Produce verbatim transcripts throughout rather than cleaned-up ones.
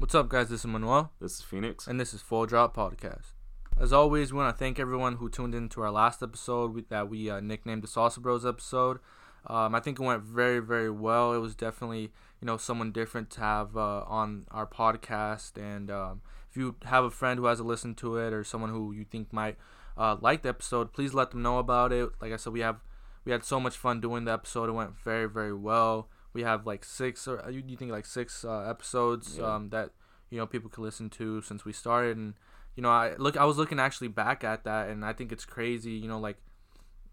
What's up, guys? This is Manuel. This is Phoenix. And this is Full Drop Podcast. As always, we want to thank everyone who tuned in to our last episode that we uh, nicknamed the Salsa Bros episode. Um, I think it went very, very well. It was definitely, you know, someone different to have uh, on our podcast. And um, if you have a friend who hasn't listened to it or someone who you think might uh, like the episode, please let them know about it. Like I said, we have we had so much fun doing the episode. It went very, very well. We have like six or you, you think like six uh, episodes yeah. um, that, you know, people could listen to since we started. And, you know, I look I was looking actually back at that, and I think it's crazy, you know, like,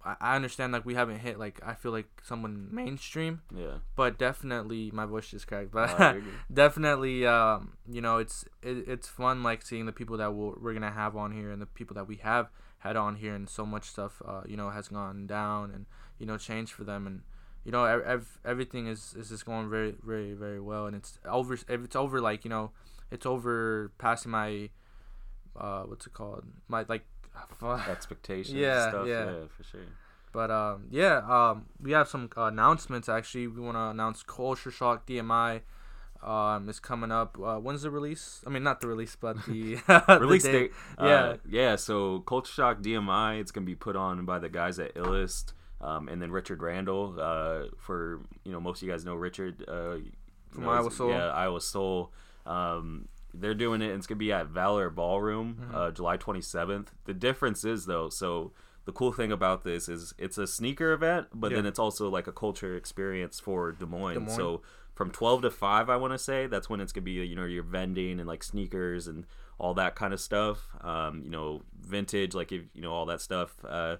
I understand, like, we haven't hit, like, I feel like someone mainstream. Yeah. But definitely, my voice just cracked. But oh, definitely, um, you know, it's it, it's fun, like, seeing the people that we'll, we're going to have on here and the people that we have had on here. And so much stuff, uh, you know, has gone down and, you know, changed for them. And, you know, ev- everything is, is just going very, very, very well. And it's over, it's over, like, you know, it's over passing my, uh, what's it called? My, like, expectations yeah, and stuff. Yeah. yeah, for sure. But, um, yeah, um, we have some uh, announcements, actually. We want to announce Culture Shock D M I um, is coming up. Uh, when's the release? I mean, not the release, but the... release the date. date. Yeah. Uh, yeah, so Culture Shock D M I, it's going to be put on by the guys at Illust um, and then Richard Randall. Uh, for, you know, most of you guys know Richard. Uh, From knows, Iowa Soul. Yeah, Iowa Soul. Um They're doing it, and it's going to be at Valor Ballroom, mm-hmm. uh, July twenty-seventh. The difference is, though, so the cool thing about this is it's a sneaker event, but yeah. then it's also like a culture experience for Des Moines. Des Moines. So from twelve to five, I want to say, that's when it's going to be, you know, your vending and like sneakers and all that kind of stuff. Um, you know, vintage, like, if, you know, all that stuff. Uh,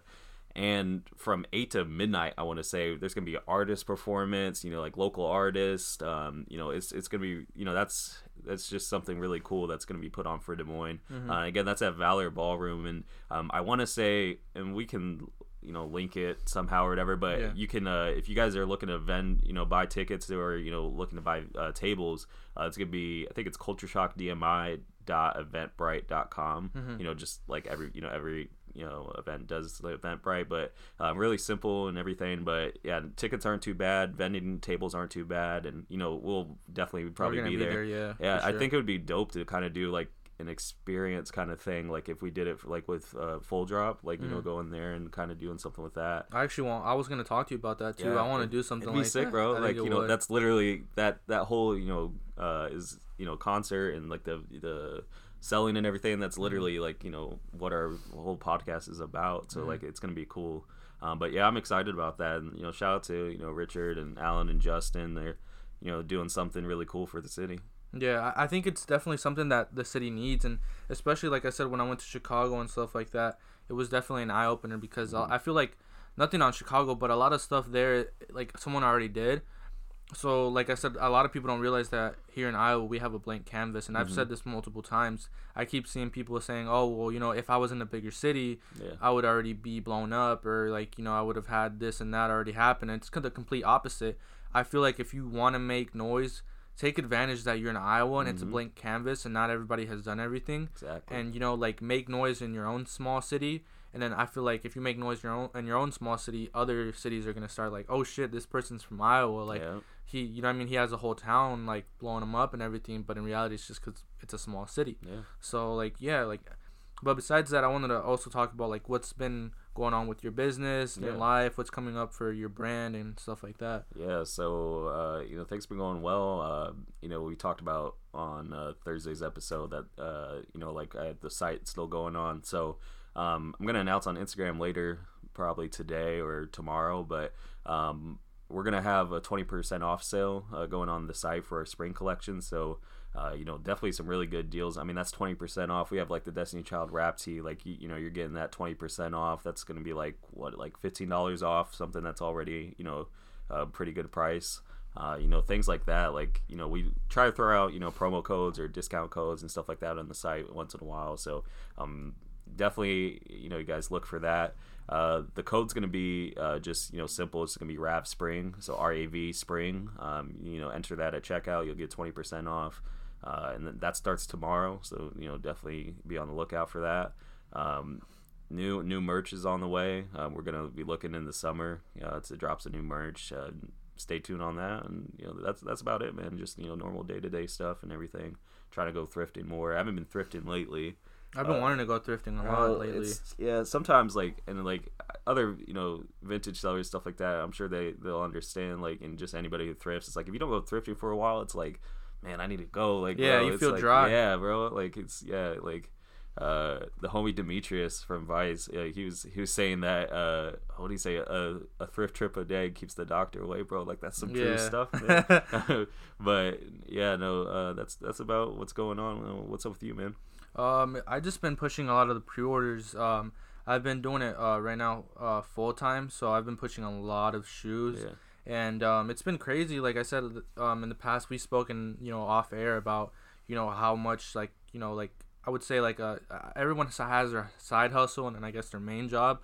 and from eight to midnight, I want to say, there's going to be an artist performance, you know, like local artists. Um, you know, it's it's going to be, you know, that's... that's just something really cool that's going to be put on for Des Moines. Mm-hmm. Uh, again, that's at Valor Ballroom, and um, I want to say, and we can, you know, link it somehow or whatever. But yeah. you can, uh, if you guys are looking to vend, you know, buy tickets or, you know, looking to buy uh, tables, uh, it's gonna be, I think it's culture shock d m i dot eventbrite dot com. Mm-hmm. You know, just like every, you know, every. you know, event does the Eventbrite, but um, really simple and everything. But yeah, tickets aren't too bad. Vending tables aren't too bad. And, you know, we'll definitely probably be, be there. there. Yeah, yeah I sure. think it would be dope to kind of do like an experience kind of thing. Like if we did it for, like with uh, Full Drop, like, you mm. know, going there and kind of doing something with that. I actually want, I was going to talk to you about that too. Yeah, I want to do something it'd be like sick, that. Bro. Like, you know, would. that's literally that, that whole, you know, uh, is, you know, concert and like the, the, selling and everything. That's literally like, you know, what our whole podcast is about. So mm-hmm. like it's gonna be cool. Um, but yeah, I'm excited about that. And, you know, shout out to, you know, Richard and Alan and Justin. They're, you know, doing something really cool for the city. Yeah, I think it's definitely something that the city needs, and especially like I said, when I went to Chicago and stuff like that, it was definitely an eye opener because mm-hmm. I feel like nothing on Chicago, but a lot of stuff there, like someone already did. So, like I said, a lot of people don't realize that here in Iowa, we have a blank canvas. And mm-hmm. I've said this multiple times. I keep seeing people saying, oh, well, you know, if I was in a bigger city, yeah. I would already be blown up. Or, like, you know, I would have had this and that already happen. And it's kind of the complete opposite. I feel like if you want to make noise, take advantage that you're in Iowa and mm-hmm. it's a blank canvas and not everybody has done everything. Exactly. And, you know, like, make noise in your own small city. And then I feel like if you make noise in your own, in your own small city, other cities are going to start like, oh, shit, this person's from Iowa. Like, yeah. he, you know what I mean? He has a whole town, like, blowing him up and everything. But in reality, it's just because it's a small city. Yeah. So, like, yeah, like, but besides that, I wanted to also talk about, like, what's been going on with your business, yeah. your life, what's coming up for your brand and stuff like that. Yeah, so, uh, you know, things have been going well. Uh, you know, we talked about on uh, Thursday's episode that, uh, you know, like, I had the site still going on. So, Um, I'm going to announce on Instagram later, probably today or tomorrow, but um, we're going to have a twenty percent off sale uh, going on the site for our spring collection. So, uh, you know, definitely some really good deals. I mean, that's twenty percent off. We have like the Destiny Child wrap tee, like, you, you know, you're getting that twenty percent off. That's going to be like, what, like fifteen dollars off something that's already, you know, a pretty good price. Uh, you know, things like that. Like, you know, we try to throw out, you know, promo codes or discount codes and stuff like that on the site once in a while. So, um, definitely, you know, you guys look for that. Uh, the code's going to be uh, just, you know, simple. It's going to be R A V Spring, so R A V Spring. Um, you know, enter that at checkout. You'll get twenty percent off. Uh, and then that starts tomorrow, so, you know, definitely be on the lookout for that. Um, new new merch is on the way. Um, we're going to be looking in the summer uh, to drop some new merch. Uh, stay tuned on that. And, you know, that's that's about it, man. Just, you know, normal day-to-day stuff and everything. try to go thrifting more. I haven't been thrifting lately. I've been uh, wanting to go thrifting a lot uh, lately. Yeah, sometimes, like, and, like, other, you know, vintage sellers, stuff like that, I'm sure they, they'll understand, like, and just anybody who thrifts, it's like, if you don't go thrifting for a while, it's like, man, I need to go. Like, yeah, bro, you feel like, dry. Yeah, bro. Like, it's, yeah, like, uh, the homie Demetrius from Vice, uh, he was he was saying that, uh, what do you say, a, a thrift trip a day keeps the doctor away, bro. Like, that's some true yeah. stuff, man. But, yeah, no, uh, that's, that's about what's going on. What's up with you, man? Um, I just been pushing a lot of the pre-orders. Um, I've been doing it uh, right now uh, full time, so I've been pushing a lot of shoes, yeah. and um, it's been crazy. Like I said, um, in the past we spoke in, you know, off air about, you know, how much, like, you know, like I would say, like, uh, everyone has their side hustle and, and I guess their main job.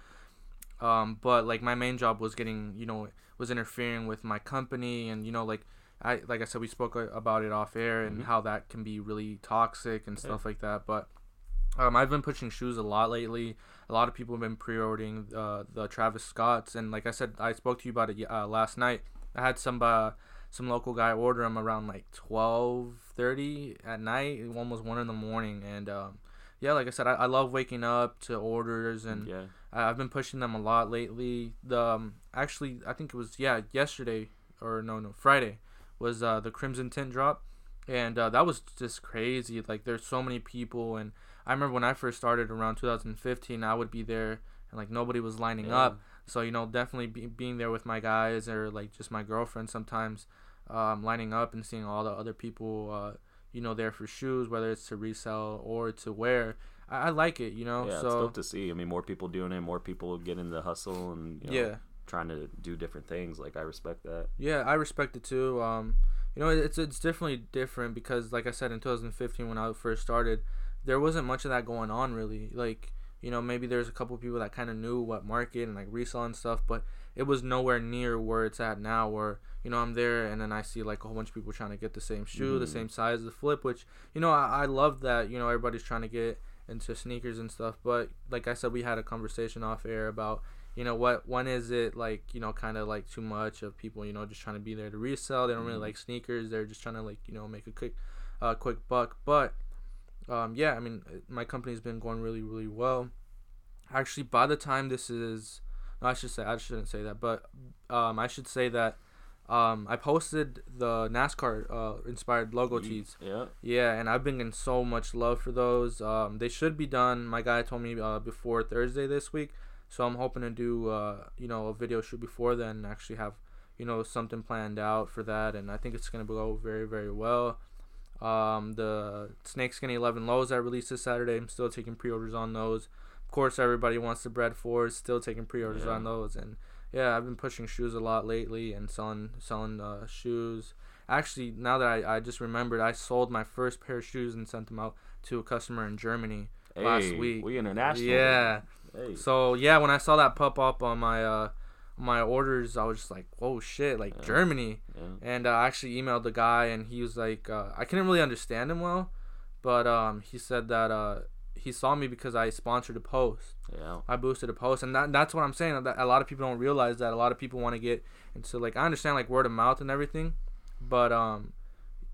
Um, but like my main job was getting, you know, was interfering with my company, and, you know, like. I like I said, we spoke about it off air and mm-hmm. how that can be really toxic and stuff yeah. like that. But um, I've been pushing shoes a lot lately. A lot of people have been pre-ordering uh, the Travis Scotts. And like I said, I spoke to you about it uh, last night. I had some uh, some local guy order them around like twelve thirty at night, almost one in the morning. And um, yeah, like I said, I, I love waking up to orders, and yeah. I've been pushing them a lot lately. The um, actually, I think it was yeah yesterday or no no Friday. was uh, the Crimson Tint drop, and uh, that was just crazy. Like, there's so many people, and I remember when I first started around two thousand fifteen, I would be there, and, like, nobody was lining yeah. up, so, you know, definitely be- being there with my guys or, like, just my girlfriend sometimes, um, lining up and seeing all the other people, uh, you know, there for shoes, whether it's to resell or to wear. I, I like it, you know. Yeah, so, it's dope to see. I mean, more people doing it, more people getting the hustle, and, you know. Yeah. Trying to do different things. Like, I respect that. Yeah, I respect it too. Um, you know, it's it's definitely different because, like I said, in twenty fifteen when I first started, there wasn't much of that going on really. Like, you know, maybe there's a couple of people that kind of knew what market and like reselling stuff, but it was nowhere near where it's at now. Where, you know, I'm there and then I see like a whole bunch of people trying to get the same shoe, mm-hmm. the same size, the flip. Which, you know, I, I love that. You know, everybody's trying to get into sneakers and stuff. But like I said, we had a conversation off air about. You know what? When is it like, you know, kind of like too much of people, you know, just trying to be there to resell? They don't really like sneakers. They're just trying to like, you know, make a quick, uh, quick buck. But, um, yeah, I mean, my company's been going really, really well. Actually, by the time this is, no, I should say I shouldn't say that, but um, I should say that um, I posted the NASCAR uh, inspired logo tees. Yeah. Yeah, and I've been getting so much love for those. Um, they should be done. My guy told me uh, before Thursday this week. So I'm hoping to do, uh, you know, a video shoot before then and actually have, you know, something planned out for that. And I think it's going to go very, very well. Um, the Snakeskin eleven lows I released this Saturday, I'm still taking pre-orders on those. Of course, everybody wants the bread fours, still taking pre-orders yeah. on those. And, yeah, I've been pushing shoes a lot lately and selling selling uh, shoes. Actually, now that I, I just remembered, I sold my first pair of shoes and sent them out to a customer in Germany hey, last week. We international. Yeah. Hey. So yeah, when I saw that pop up on my uh, my orders, I was just like, "Whoa, shit!" Like yeah. Germany, yeah. and uh, I actually emailed the guy, and he was like, uh, "I couldn't really understand him well, but um, he said that uh, he saw me because I sponsored a post. Yeah, I boosted a post, and that that's what I'm saying. That a lot of people don't realize that a lot of people want to get into like I understand like word of mouth and everything, but um,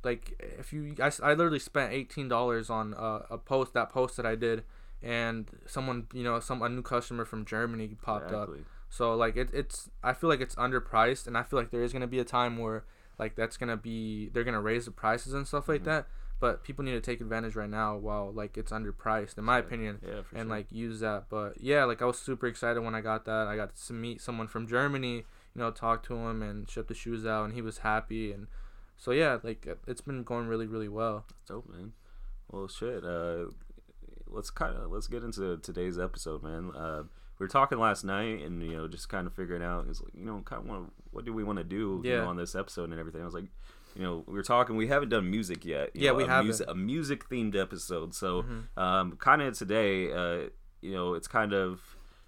like if you I, I literally spent eighteen dollars on uh, a post that post that I did. And someone, you know, some a new customer from Germany popped exactly. up. So like it, it's, I feel like it's underpriced, and I feel like there is gonna be a time where like that's gonna be they're gonna raise the prices and stuff like mm-hmm. that. But people need to take advantage right now while like it's underpriced, in my yeah. opinion, yeah, for and sure. like use that. But yeah, like I was super excited when I got that. I got to meet someone from Germany, you know, talk to him and ship the shoes out, and he was happy. And so yeah, like it's been going really, really well. That's dope, man. Well, shit. Uh, Let's kind of let's get into today's episode, man. Uh, we were talking last night, and you know, just kind of figuring out is you know, kind of want what do we want to do yeah. you know, on this episode and everything. I was like, you know, we were talking. We haven't done music yet. You yeah, know, we have mus- a music themed episode. So, mm-hmm. um, kind of today, uh, you know, it's kind of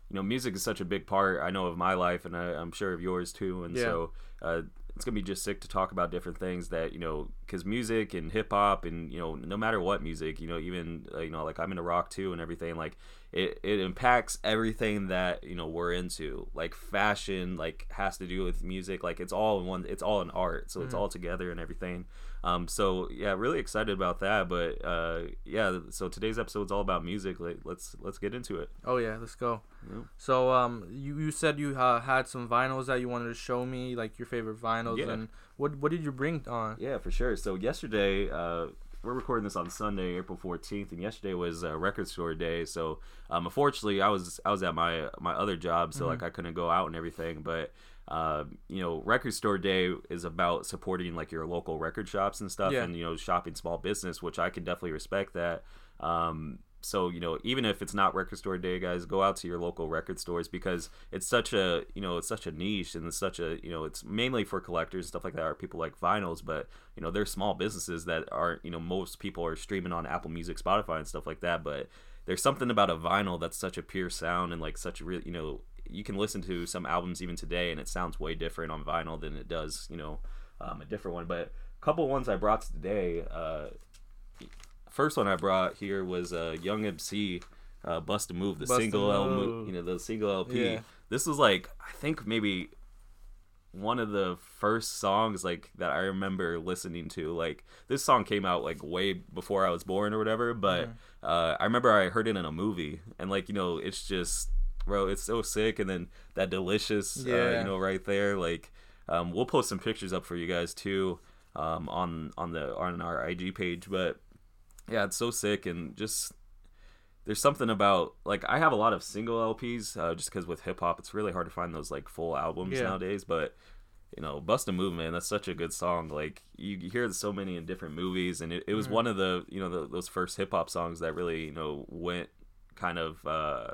you know, music is such a big part I know of my life, and I, I'm sure of yours too. And yeah. so, uh, it's gonna be just sick to talk about different things that you know because music and hip hop and, you know, no matter what music, you know, even, uh, you know, like I'm into rock too and everything, like it, it impacts everything that, you know, we're into, like fashion, like has to do with music, like it's all in one, it's all in art. So mm-hmm. it's all together and everything. Um, so yeah, really excited about that. But, uh, yeah, so today's episode's all about music. Like, let's, let's get into it. Oh yeah, let's go. Yeah. So, um, you, you said you uh, had some vinyls that you wanted to show me, like your favorite vinyls yeah. and what, what did you bring on? Yeah, for sure. So yesterday, uh, we're recording this on Sunday, April fourteenth, and yesterday was uh, record store day. So, um, unfortunately, I was I was at my my other job, so mm-hmm. like I couldn't go out and everything. But, uh, you know, record store day is about supporting like your local record shops and stuff, yeah. and you know, shopping small business, which I can definitely respect that. Um, so you know, even if it's not record store day, guys, go out to your local record stores, because it's such a, you know, it's such a niche, and it's such a, you know, it's mainly for collectors and stuff like that, or people like vinyls. But you know, there's small businesses that are, you know, most people are streaming on Apple Music, Spotify and stuff like that, but there's something about a vinyl that's such a pure sound, and like such a real, you know, you can listen to some albums even today and it sounds way different on vinyl than it does, you know, um, a different one. But a couple ones I brought today, uh first one I brought here was uh, Young M C, uh, Bust a Move, the Bust single L, you know, the single L P. Yeah. This was like, I think maybe one of the first songs like that I remember listening to. Like this song came out like way before I was born or whatever, but mm-hmm. uh, I remember I heard it in a movie, and like, you know, it's just, bro, it's so sick. And then that Delicious, yeah. uh, you know, right there. Like um, we'll post some pictures up for you guys too um, on on the on our I G page, but. Yeah, it's so sick, and just there's something about, like, I have a lot of single L Ps uh, just because with hip hop it's really hard to find those like full albums yeah. nowadays. But you know, Bust a Move, man, that's such a good song. Like you hear so many in different movies, and it, it was mm-hmm. one of the, you know, the, those first hip hop songs that really, you know, went kind of uh,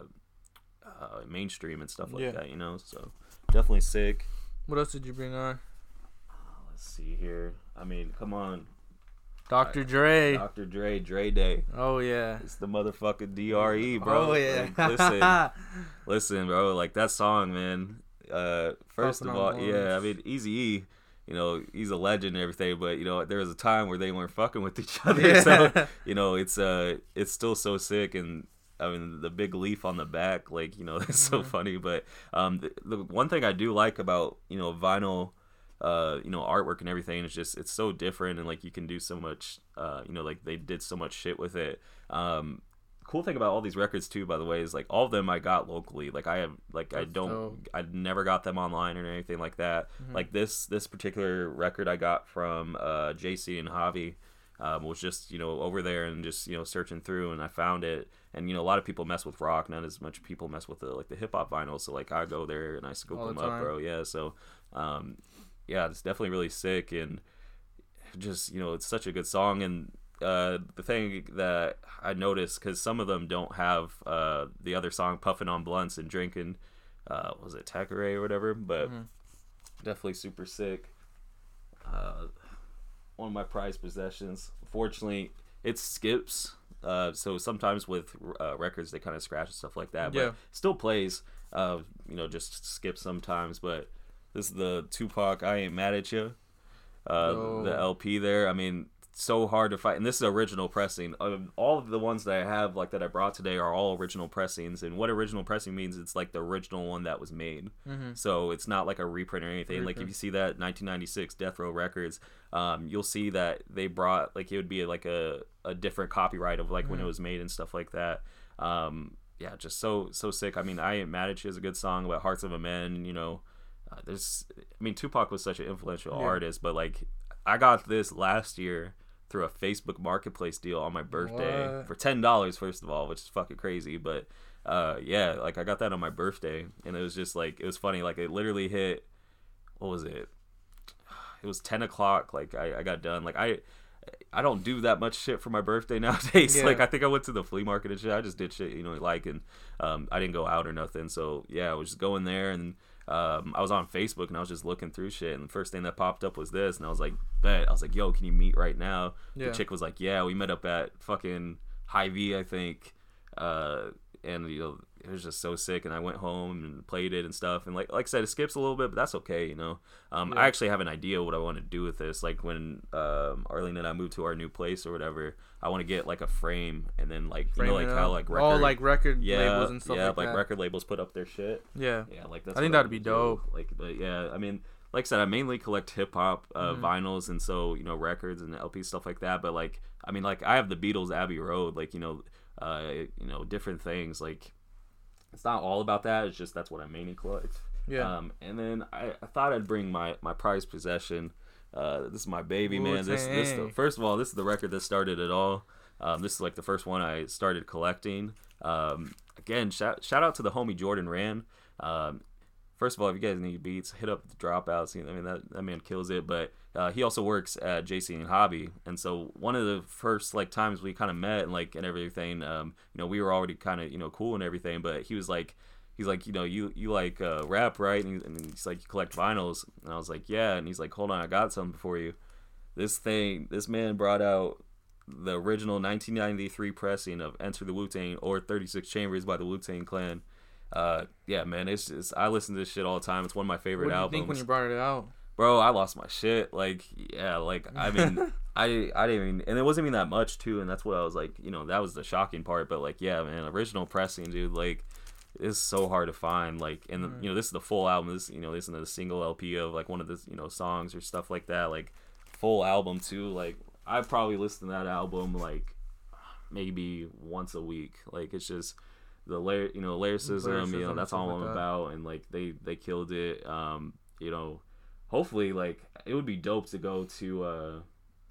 uh, mainstream and stuff like yeah. that. You know, so definitely sick. What else did you bring on? Oh, let's see here. I mean, come on. Doctor Dre. Doctor Dre, Dre Day. Oh, yeah. It's the motherfucking D R E, bro. Oh, yeah. Like, listen, listen, bro. Like, that song, man. Uh, first Popping of all, yeah, lunch. I mean, Eazy-E, you know, he's a legend and everything, but, you know, there was a time where they weren't fucking with each other. Yeah. So, you know, it's uh, it's still so sick. And, I mean, the big leaf on the back, like, you know, that's so mm-hmm. funny. But um, the, the one thing I do like about, you know, vinyl uh you know artwork and everything, it's just, it's so different, and like you can do so much uh you know, like they did so much shit with it. Um cool thing about all these records too, by the way, is like all of them I got locally. Like I have, like I don't oh. I never got them online or anything like that. Mm-hmm. Like this this particular record I got from uh J C and Javi. Um, was just, you know, over there and just, you know, searching through, and I found it. And, you know, a lot of people mess with rock, not as much people mess with the, like the hip hop vinyls. So like I go there and I scoop all them the up, bro. Yeah. So um yeah, it's definitely really sick, and just, you know, it's such a good song. And uh, the thing that I noticed, because some of them don't have uh, the other song, Puffing on Blunts and Drinking, uh, was it Tanqueray or whatever, but mm-hmm. definitely super sick. Uh, one of my prized possessions. Unfortunately, it skips, uh, so sometimes with uh, records they kind of scratch and stuff like that, but yeah. still plays, uh, you know, just skips sometimes, but... This is the Tupac, I Ain't Mad at You, uh, no. the L P there. I mean, so hard to find. And this is original pressing. Um, all of the ones that I have, like that I brought today, are all original pressings. And what original pressing means, it's like the original one that was made. Mm-hmm. So it's not like a reprint or anything. Reprint. Like if you see that nineteen ninety-six Death Row Records, um, you'll see that they brought, like it would be like a, a different copyright of like mm-hmm. when it was made and stuff like that. Um, yeah, just so, so sick. I mean, I Ain't Mad at You is a good song about Hearts of a Man, you know. Uh, there's, I mean, Tupac was such an influential yeah. artist, but like, I got this last year through a Facebook Marketplace deal on my birthday what? for ten dollars, first of all, which is fucking crazy. But uh, yeah, like I got that on my birthday, and it was just like, it was funny. Like it literally hit, what was it? It was ten o'clock. Like I, I got done. Like I, I don't do that much shit for my birthday nowadays. Yeah. Like I think I went to the flea market and shit. I just did shit, you know, like, and um, I didn't go out or nothing. So yeah, I was just going there, and Um, I was on Facebook, and I was just looking through shit, and the first thing that popped up was this, and I was like, bet. I was like, yo, can you meet right now? Yeah. The chick was like, yeah, we met up at fucking Hy-Vee, I think, uh, and you know, it was just so sick. And I went home and played it and stuff. And like like I said, it skips a little bit, but that's okay, you know. Um, yeah. I actually have an idea what I want to do with this. Like when um, Arlene and I moved to our new place or whatever, I want to get like a frame and then like frame you know, like how like record, all like record yeah, labels and stuff yeah, like, like that. Yeah, like record labels put up their shit. Yeah, yeah, like that's. I think that'd be dope. Do. Like, but yeah, I mean. Like I said, I mainly collect hip hop uh, mm-hmm. vinyls and so, you know, records and L Ps, stuff like that. But like, I mean, like I have the Beatles, Abbey Road, like, you know, uh, you know, different things. Like, it's not all about that. It's just that's what I mainly collect. Yeah. Um, and then I, I thought I'd bring my, my prized possession. Uh, this is my baby, Ooh, man. This, this the, first of all, this is the record that started it all. Um, this is like the first one I started collecting. Um, again, shout shout out to the homie Jordan Rand. Um, First of all, if you guys need beats, hit up the Dropouts. I mean, that, that man kills it. But uh, he also works at J C and Hobby, and so one of the first like times we kind of met and like and everything, um, you know, we were already kind of you know cool and everything. But he was like, he's like, you know, you you like uh, rap, right? And, he, and he's like, you collect vinyls, and I was like, yeah. And he's like, hold on, I got something for you. This thing, this man brought out the original nineteen ninety-three pressing of Enter the Wu-Tang or thirty-six Chambers by the Wu-Tang Clan. Uh, yeah, man, it's just, I listen to this shit all the time. It's one of my favorite albums. What did you think when you brought it out? Bro, I lost my shit. Like, yeah, like, I mean, I, I didn't even, and it wasn't even that much, too, and that's what I was like, you know, that was the shocking part, but, like, yeah, man, original pressing, dude, like, it's so hard to find, like, and, the, you know, this is the full album, this, you know, this isn't a single L P of, like, one of the, you know, songs or stuff like that, like, full album, too, like, I probably listen to that album, like, maybe once a week, like, it's just... The layer, you know, lyricism, lyricism, you know, that's all I'm like about, and like they, they killed it. Um, you know, hopefully, like it would be dope to go to. Uh,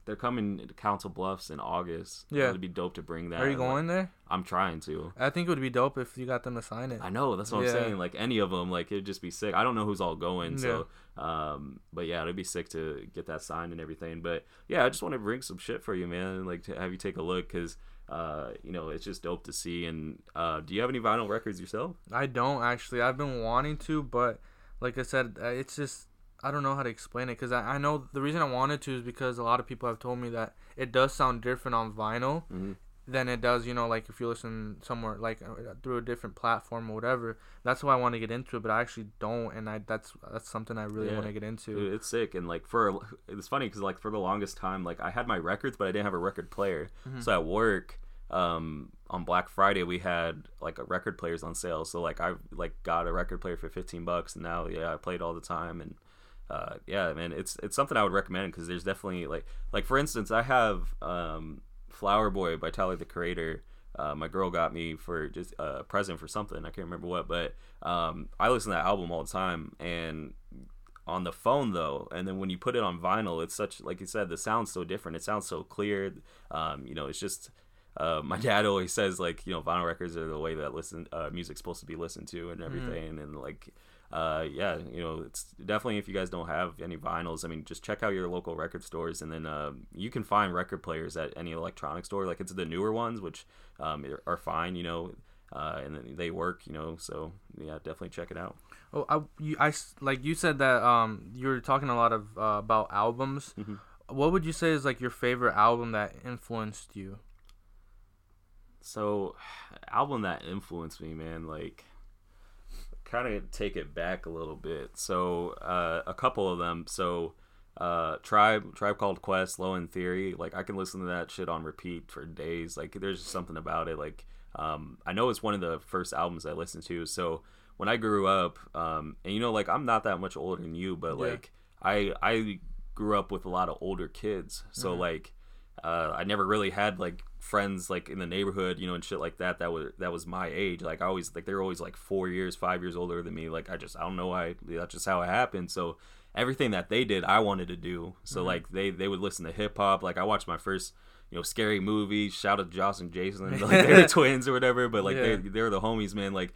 they're coming to Council Bluffs in August. Yeah, it'd be dope to bring that. Are you going like, there? I'm trying to. I think it would be dope if you got them to sign it. I know that's what yeah. I'm saying. Like any of them, like it'd just be sick. I don't know who's all going, so yeah. um, but yeah, it'd be sick to get that signed and everything. But yeah, I just want to bring some shit for you, man. Like to have you take a look, cause. Uh, you know, it's just dope to see. And uh, do you have any vinyl records yourself? I don't actually. I've been wanting to, but like I said, it's just I don't know how to explain it because I, I know the reason I wanted to is because a lot of people have told me that it does sound different on vinyl mm-hmm. than it does, you know, like if you listen somewhere like through a different platform or whatever. That's why I want to get into it, but I actually don't, and I that's that's something I really yeah. want to get into. Dude, it's sick. And like for it's funny because like for the longest time, like I had my records, but I didn't have a record player. Mm-hmm. So at work. Um, on Black Friday we had like a record players on sale, so like I like got a record player for fifteen bucks, and now yeah I play it all the time. And uh, yeah man, it's it's something I would recommend because there's definitely like like for instance I have um, Flower Boy by Tyler the Creator. Uh, my girl got me for just uh, a present for something, I can't remember what, but um, I listen to that album all the time and on the phone though, and then when you put it on vinyl, it's such like you said the sound's so different, it sounds so clear. Um, you know, it's just Uh, my dad always says like you know vinyl records are the way that listen uh, music's supposed to be listened to and everything mm. and like uh, yeah you know it's definitely if you guys don't have any vinyls, I mean just check out your local record stores, and then uh, you can find record players at any electronic store. Like it's the newer ones which um, are fine, you know, uh, and they work, you know, so yeah definitely check it out. Oh, I, you, I like you said that um, you were talking a lot of uh, about albums. Mm-hmm. What would you say is like your favorite album that influenced you? So, album that influenced me, man, like, kind of take it back a little bit. So, uh, a couple of them. So, uh, Tribe, Tribe Called Quest, Low End Theory. Like, I can listen to that shit on repeat for days. Like, there's just something about it. Like, um, I know it's one of the first albums I listened to. So, when I grew up, um, and you know, like, I'm not that much older than you, but, yeah. like, I, I grew up with a lot of older kids. So, mm-hmm. like, uh, I never really had, like, friends like in the neighborhood, you know, and shit like that that was that was my age. Like I always like they're always like four years five years older than me. Like I just I don't know why, that's just how it happened. So everything that they did I wanted to do. So mm-hmm. like they they would listen to hip-hop. Like I watched my first, you know, Scary Movie, shout out to Josh and Jason, like they were twins or whatever, but like yeah. they they were the homies, man. Like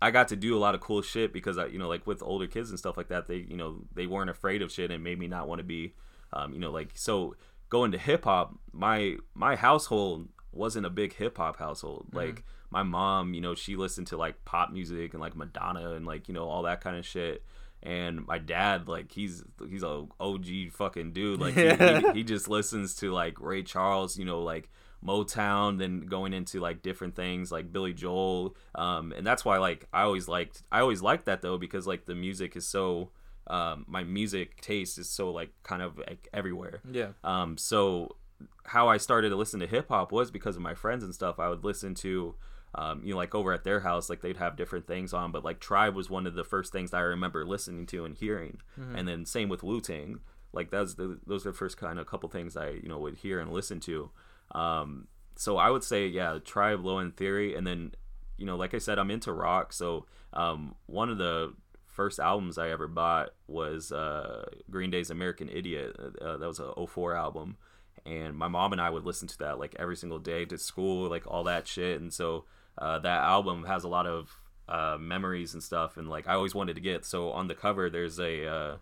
I got to do a lot of cool shit because I, you know, like with older kids and stuff like that, they, you know, they weren't afraid of shit and made me not want to be um you know like so going to hip hop, my my household wasn't a big hip hop household. Mm-hmm. Like my mom, you know, she listened to like pop music and like Madonna and like, you know, all that kind of shit. And my dad, like he's he's a O G fucking dude. Like yeah. he, he, he just listens to like Ray Charles, you know, like Motown, then going into like different things like Billy Joel, um and that's why like I always liked I always liked that though, because like the music is so um my music taste is so like kind of like everywhere. Yeah. Um so how I started to listen to hip hop was because of my friends and stuff. I would listen to um you know, like over at their house, like they'd have different things on, but like Tribe was one of the first things that I remember listening to and hearing. Mm-hmm. And then same with Wu-Tang. Like that's the, those are the first kind of couple things I, you know, would hear and listen to. Um, so I would say, yeah, Tribe, Low End Theory. And then, you know, like I said, I'm into rock. So, um, one of the first albums I ever bought was, uh, Green Day's American Idiot. Uh, that was a oh four album. And my mom and I would listen to that like every single day to school, like all that shit. And so, uh, that album has a lot of, uh, memories and stuff. And like, I always wanted to get, so on the cover, there's a, uh,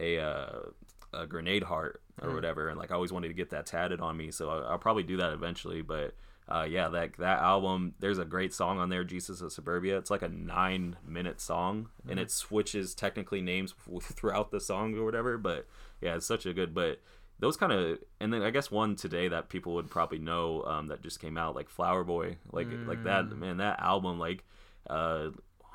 a, uh, a grenade heart or mm. whatever, and like I always wanted to get that tatted on me, so I'll, I'll probably do that eventually. But uh yeah, that that album, there's a great song on there, Jesus of Suburbia. It's like a nine minute song, mm. and it switches technically names throughout the song or whatever, but yeah, it's such a good, but those kind of, and then I guess one today that people would probably know, um that just came out, like Flower Boy, like mm. like that, man, that album, like uh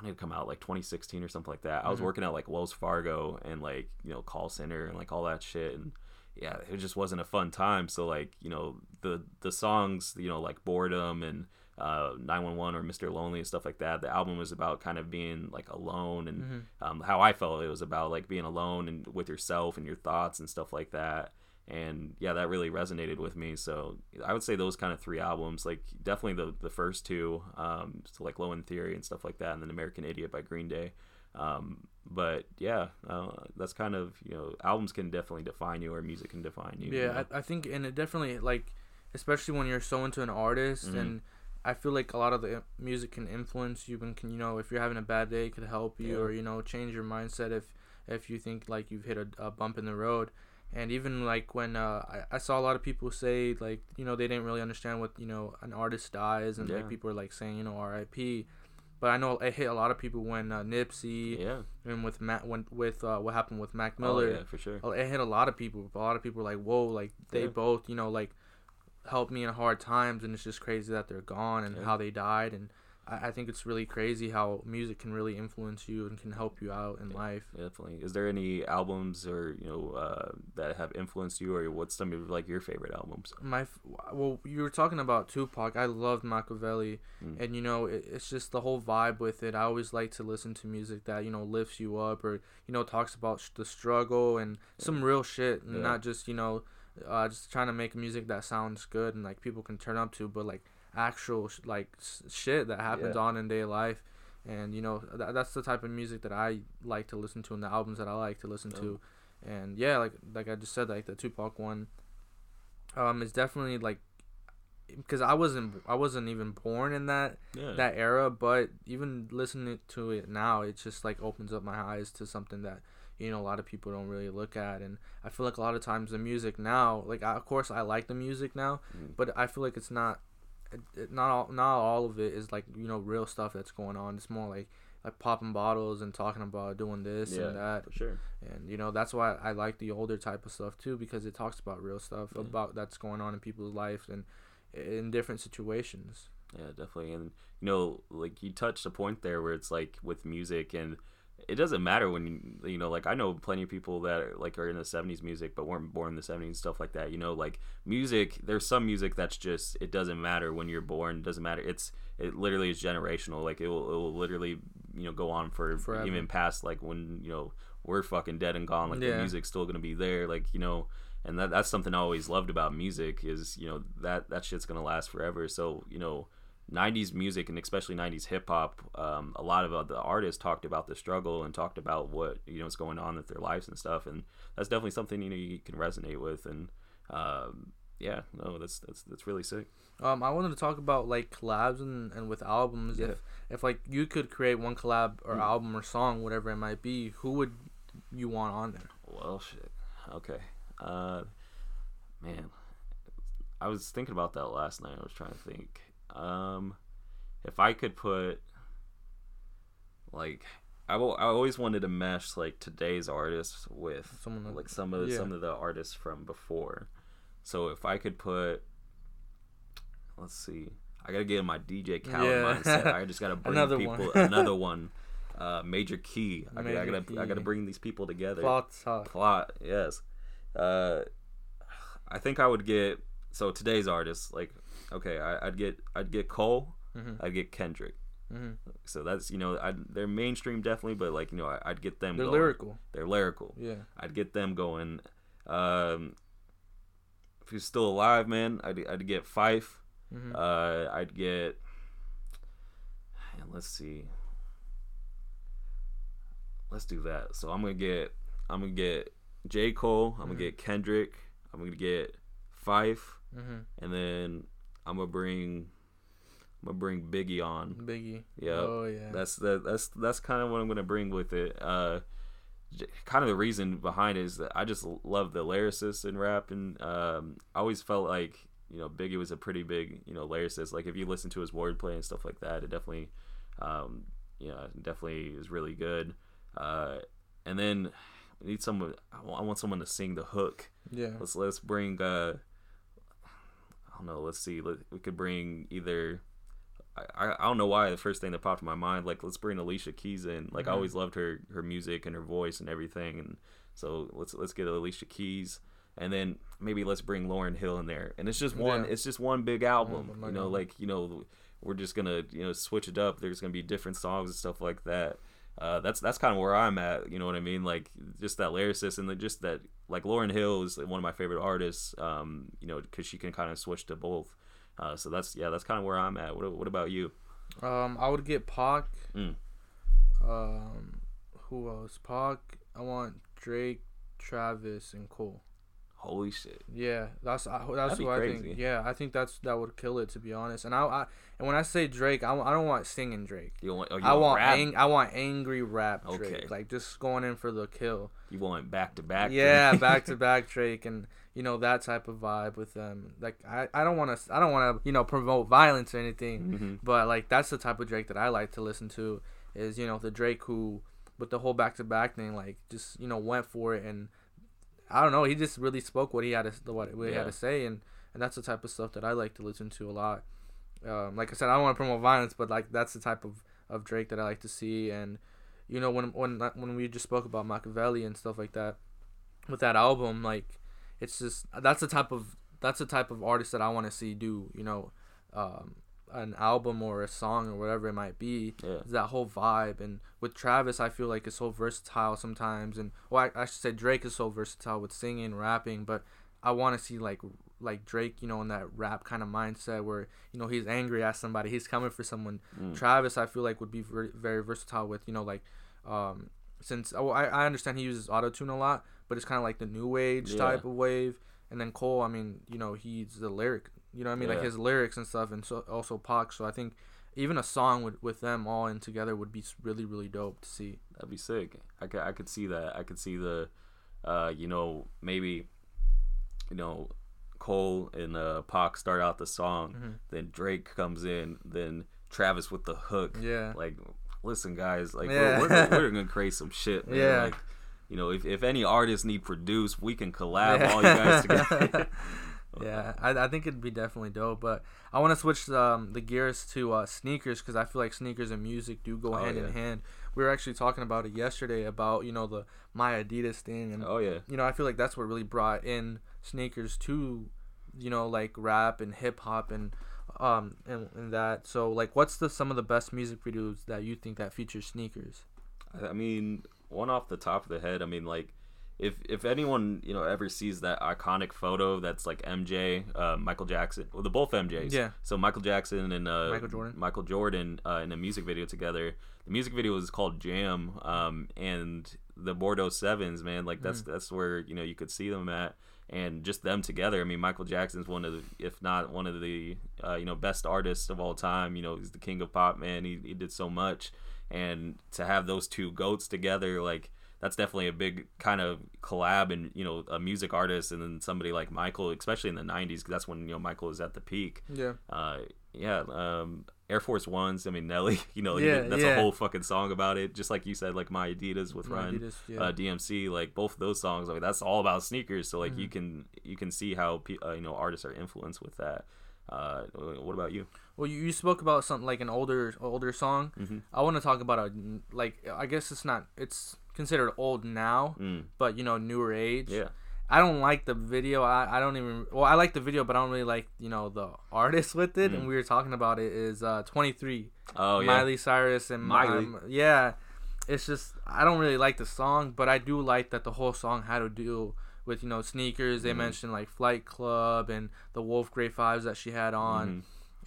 wanted to come out like twenty sixteen or something like that. I was mm-hmm. working at like Wells Fargo and like, you know, call center and like all that shit, and yeah, it just wasn't a fun time. So like, you know, the the songs, you know, like Boredom and uh nine one one or Mister Lonely and stuff like that, the album was about kind of being like alone and mm-hmm. um how I felt it was about like being alone and with yourself and your thoughts and stuff like that. And yeah, that really resonated with me. So I would say those kind of three albums, like definitely the the first two, um, so like Low End Theory and stuff like that, and then American Idiot by Green Day. Um, but yeah, uh, that's kind of, you know, albums can definitely define you, or music can define you. Yeah, you know? I, I think, and it definitely, like, especially when you're so into an artist, mm-hmm. and I feel like a lot of the music can influence you, and can, you know, if you're having a bad day, it could help you, yeah. or, you know, change your mindset if, if you think like you've hit a, a bump in the road. And even, like, when uh, I, I saw a lot of people say, like, you know, they didn't really understand what, you know, an artist dies. And, yeah. like, people are, like, saying, you know, R I P. But I know it hit a lot of people when uh, Nipsey. Yeah. And with Mac, when, with uh, what happened with Mac Miller. Oh, yeah, for sure. It hit a lot of people. A lot of people were like, whoa, like, they yeah. both, you know, like, helped me in hard times. And it's just crazy that they're gone and yeah. how they died. And I, I think it's really crazy how music can really influence you and can help you out in yeah. life. Definitely. Is there any albums or, you know, uh, that have influenced you, or what's some of like your favorite albums? My well, you were talking about Tupac. I loved Machiavelli, mm. and you know, it, it's just the whole vibe with it. I always like to listen to music that, you know, lifts you up, or, you know, talks about sh- the struggle and yeah. some real shit, and yeah. not just, you know, uh, just trying to make music that sounds good and like people can turn up to, but like actual like shit that happens yeah. on in day life. And you know, th- that's the type of music that I like to listen to, and the albums that I like to listen yeah. to. And yeah, like like I just said, like the Tupac one um is definitely like, because I wasn't I wasn't even born in that yeah. that era, but even listening to it now, it just like opens up my eyes to something that, you know, a lot of people don't really look at. And I feel like a lot of times the music now, like I, of course I like the music now, mm. but I feel like it's not It, it, not all not all of it is like, you know, real stuff that's going on. It's more like like popping bottles and talking about doing this yeah, and that, for sure. And you know, that's why I like the older type of stuff too, because it talks about real stuff yeah. about that's going on in people's lives and in different situations. Yeah, definitely. And you know, like you touched a point there where it's like with music, and it doesn't matter when you, you know, like I know plenty of people that are, like are in the seventies music but weren't born in the seventies and stuff like that, you know, like music, there's some music that's just, it doesn't matter when you're born, it doesn't matter, it's it literally is generational, like it will, it will literally, you know, go on for forever. Even past like when, you know, we're fucking dead and gone, like yeah. the music's still gonna be there, like, you know. And that that's something I always loved about music is, you know, that that shit's gonna last forever. So, you know, nineties music, and especially nineties hip-hop, um a lot of the artists talked about the struggle and talked about what, you know, is going on with their lives and stuff, and that's definitely something, you know, you can resonate with. And um yeah no that's that's that's really sick. um I wanted to talk about like collabs and, and with albums. Yeah. if if like you could create one collab or mm. album or song, whatever it might be, who would you want on there? Well, shit, okay, uh man, I was thinking about that last night. I was trying to think, um if I could put like I, will, I always wanted to mesh like today's artists with Someone like, like some of the, yeah. some of the artists from before. So if I could put Let's see. I gotta get in my D J Khaled yeah. mindset. I just gotta bring another people. One. another one. Uh, major key. I, major I gotta. Key. I gotta bring these people together. Plot. Talk. Plot. Yes. Uh, I think I would get. So today's artists, like, okay, I, I'd get. I'd get Cole. Mm-hmm. I'd get Kendrick. Mm-hmm. So that's, you know, I'd, they're mainstream definitely, but like, you know, I, I'd get them. They're going. lyrical. They're lyrical. Yeah. I'd get them going. Um, if he's still alive, man, I'd I'd get Fife. Mm-hmm. Uh, I'd get. Man, let's see. Let's do that. So I'm gonna get. I'm gonna get J. Cole. I'm mm-hmm. gonna get Kendrick. I'm gonna get Fife. Mm-hmm. And then I'm gonna bring. I'm gonna bring Biggie on. Biggie. Yeah. Oh yeah. That's that, that's that's kind of what I'm gonna bring with it. Uh, j- kind of the reason behind it is that I just love the lyricists in rap, and um, I always felt like, you know, Biggie was a pretty big, you know, lyricist. Like if you listen to his wordplay and stuff like that, it definitely, um, you know, definitely is really good. Uh, and then we need someone. I want, I want someone to sing the hook. Yeah. Let's let's bring. Uh, I don't know. Let's see. Let, we could bring either. I, I don't know why the first thing that popped in my mind, like, let's bring Alicia Keys in. Like, mm-hmm. I always loved her, her music and her voice and everything, and so let's let's get Alicia Keys, and then maybe let's bring Lauryn Hill in there. And it's just one, yeah. it's just one big album, oh, you know. God. Like, you know, we're just gonna, you know, switch it up. There's gonna be different songs and stuff like that. Uh, that's that's kind of where I'm at. You know what I mean? Like, just that lyricist and the, just that, like, Lauryn Hill is one of my favorite artists. Um, you know, because she can kind of switch to both. Uh, so that's yeah, that's kind of where I'm at. What what about you? Um, I would get Pac. Mm. Um, who else? Pac. I want Drake, Travis, and Cole. Holy shit! Yeah, that's that's who I think. Yeah, I think that's that would kill it, to be honest. And I, I and when I say Drake, I, I don't want singing Drake. You want? Oh, you I want. Rap? Ang, I want angry rap Drake. Okay. Like just going in for the kill. You want back to back? Yeah, back to back Drake, and you know, that type of vibe with them. Like I, I don't want to I don't want to you know promote violence or anything, mm-hmm. but like that's the type of Drake that I like to listen to. Is, you know, the Drake who with the whole back to back thing, like just, you know, went for it, and I don't know. He just really spoke what he had to what he yeah. had to say, and, and that's the type of stuff that I like to listen to a lot. Um, like I said, I don't want to promote violence, but like that's the type of, of Drake that I like to see. And you know, when when when we just spoke about Machiavelli and stuff like that, with that album, like it's just that's the type of that's the type of artist that I want to see do, you know, um, an album or a song or whatever it might be. Yeah. That whole vibe. And with Travis, I feel like it's so versatile sometimes. And well, I, I should say Drake is so versatile with singing, rapping. But I want to see like like Drake, you know, in that rap kind of mindset where, you know, he's angry at somebody, he's coming for someone. Mm. Travis, I feel like would be very, very versatile with, you know, like um, since oh, I I understand he uses autotune a lot, but it's kind of like the new age yeah. type of wave. And then Cole, I mean, you know, he's the lyric. You know what I mean? Yeah. Like his lyrics and stuff, and so also Pac. So I think even a song with, with them all in together would be really, really dope to see. That'd be sick. I could, I could see that. I could see the, uh, you know, maybe, you know, Cole and uh, Pac start out the song. Mm-hmm. Then Drake comes in. Then Travis with the hook. Yeah. Like, listen, guys. Like, yeah. we're, we're, we're going to create some shit, man. Yeah. Like, you know, if, if any artists need produce, we can collab yeah. all you guys together. Yeah, I, I think it'd be definitely dope. But I want to switch um, the gears to uh, sneakers, because I feel like sneakers and music do go oh, hand yeah. in hand. We were actually talking about it yesterday about, you know, the My Adidas thing. And, oh, yeah. You know, I feel like that's what really brought in sneakers to, you know, like rap and hip-hop and um and, and that. So, like, what's the some of the best music videos that you think that feature sneakers? I mean, one off the top of the head, I mean, like, If if anyone, you know, ever sees that iconic photo that's like M J, uh, Michael Jackson, well, the both M Js. Yeah. So Michael Jackson and uh, Michael Jordan, Michael Jordan uh, in a music video together. The music video is called Jam, um, and the Bordeaux Sevens, man, like that's mm. that's where, you know, you could see them at, and just them together. I mean, Michael Jackson's one of the, if not one of the, uh, you know, best artists of all time. You know, he's the king of pop, man. He he did so much, and to have those two goats together, like. That's definitely a big kind of collab, and, you know, a music artist and then somebody like Michael, especially in the nineties, because that's when, you know, Michael was at the peak. Yeah. Uh, yeah. Um, Air Force Ones. I mean, Nelly, you know, yeah, that's yeah. a whole fucking song about it. Just like you said, like My Adidas with My Run, Adidas, yeah. uh, D M C, like both of those songs. I mean, that's all about sneakers. So like mm-hmm. you can you can see how, uh, you know, artists are influenced with that. Uh, what about you? Well, you, you spoke about something like an older older song. Mm-hmm. I want to talk about a like I guess it's not it's considered old now, mm. but you know, newer age. Yeah. I don't like the video. I, I don't even well I like the video, but I don't really like you know the artist with it. Mm. And we were talking about it is uh twenty-three. Oh yeah. Miley Cyrus and Miley. Um, yeah. It's just I don't really like the song, but I do like that the whole song had to do with you know sneakers. They mm-hmm. mentioned like Flight Club and the Wolf Grey Fives that she had on,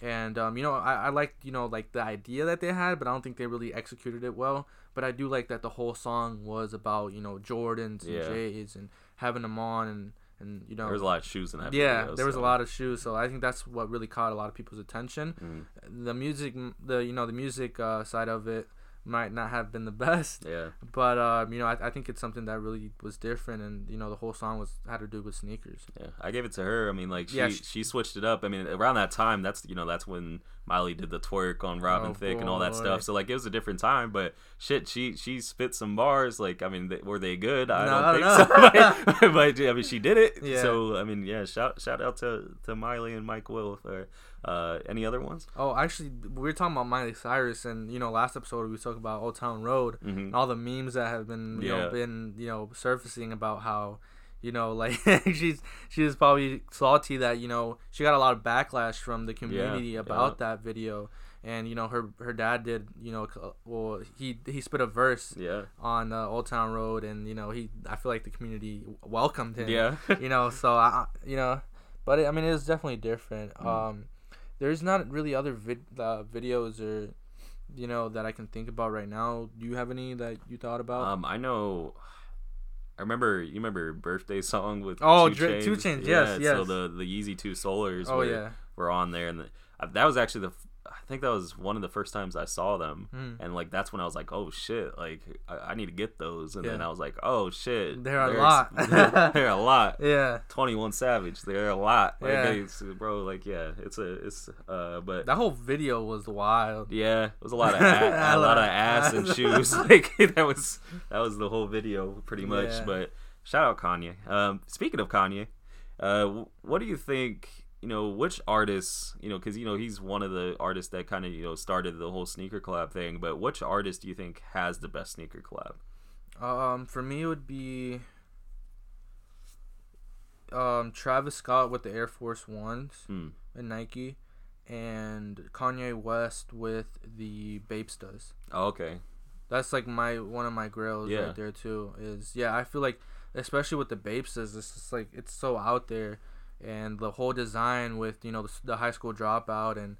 mm-hmm. and um, you know I, I like you know like the idea that they had, but I don't think they really executed it well. But I do like that the whole song was about you know Jordans and yeah. Jays and having them on and, and you know there was a lot of shoes in that. Yeah, video, there was so. a lot of shoes, so I think that's what really caught a lot of people's attention. Mm-hmm. The music, the you know the music uh, side of it. Might not have been the best, yeah. But um, you know, I, I think it's something that really was different, and you know, the whole song was had to do with sneakers. Yeah, I gave it to her. I mean, like she, yeah, she, she switched it up. I mean, around that time, that's you know, that's when Miley did the twerk on Robin oh, Thicke boy. and all that stuff. So like, it was a different time. But shit, she she spit some bars. Like, I mean, they, were they good? I no, don't I think don't so. but, but I mean, she did it. Yeah. So I mean, yeah. Shout shout out to to Miley and Mike Will for. Uh, any other ones? Oh, actually, we were talking about Miley Cyrus, and you know, last episode we talked about Old Town Road mm-hmm. and all the memes that have been, you yeah. know, been you know surfacing about how, you know, like she's she was probably salty that you know she got a lot of backlash from the community yeah, about yeah. that video, and you know her her dad did you know well he he spit a verse yeah. on uh, Old Town Road, and you know he I feel like the community welcomed him yeah you know so I you know but it, I mean it was definitely different. Mm. Um, There's not really other vid- uh, videos or, you know, that I can think about right now. Do you have any that you thought about? Um, I know. I remember you remember Birthday Song with oh, Two Dra- Chainz. Two Chainz, yeah, yes, yes. So the the Yeezy Two Solars oh, were, yeah. were on there, and the, uh, that was actually the I think that was one of the first times I saw them, mm. and like that's when I was like, oh shit, like I, I need to get those, and yeah. then I was like, oh shit, they're a lot, they're, they're a lot, yeah. twenty-one Savage, they're a lot, like, yeah, it's, bro, like yeah, it's a it's uh, but that whole video was wild, yeah, it was a lot of ass, a lot of ass and shoes, like that was that was the whole video pretty much, yeah. But shout out Kanye. Um, speaking of Kanye, uh, what do you think? You know, which artists, you know, because, you know, he's one of the artists that kind of, you know, started the whole sneaker collab thing. But which artist do you think has the best sneaker collab? Um, for me, it would be um, Travis Scott with the Air Force Ones hmm. and Nike, and Kanye West with the Bapestas. Oh, okay. That's like my one of my grails yeah. right there, too. Is yeah, I feel like, especially with the Bapestas, it's just like it's so out there. And the whole design with you know the, the high school dropout and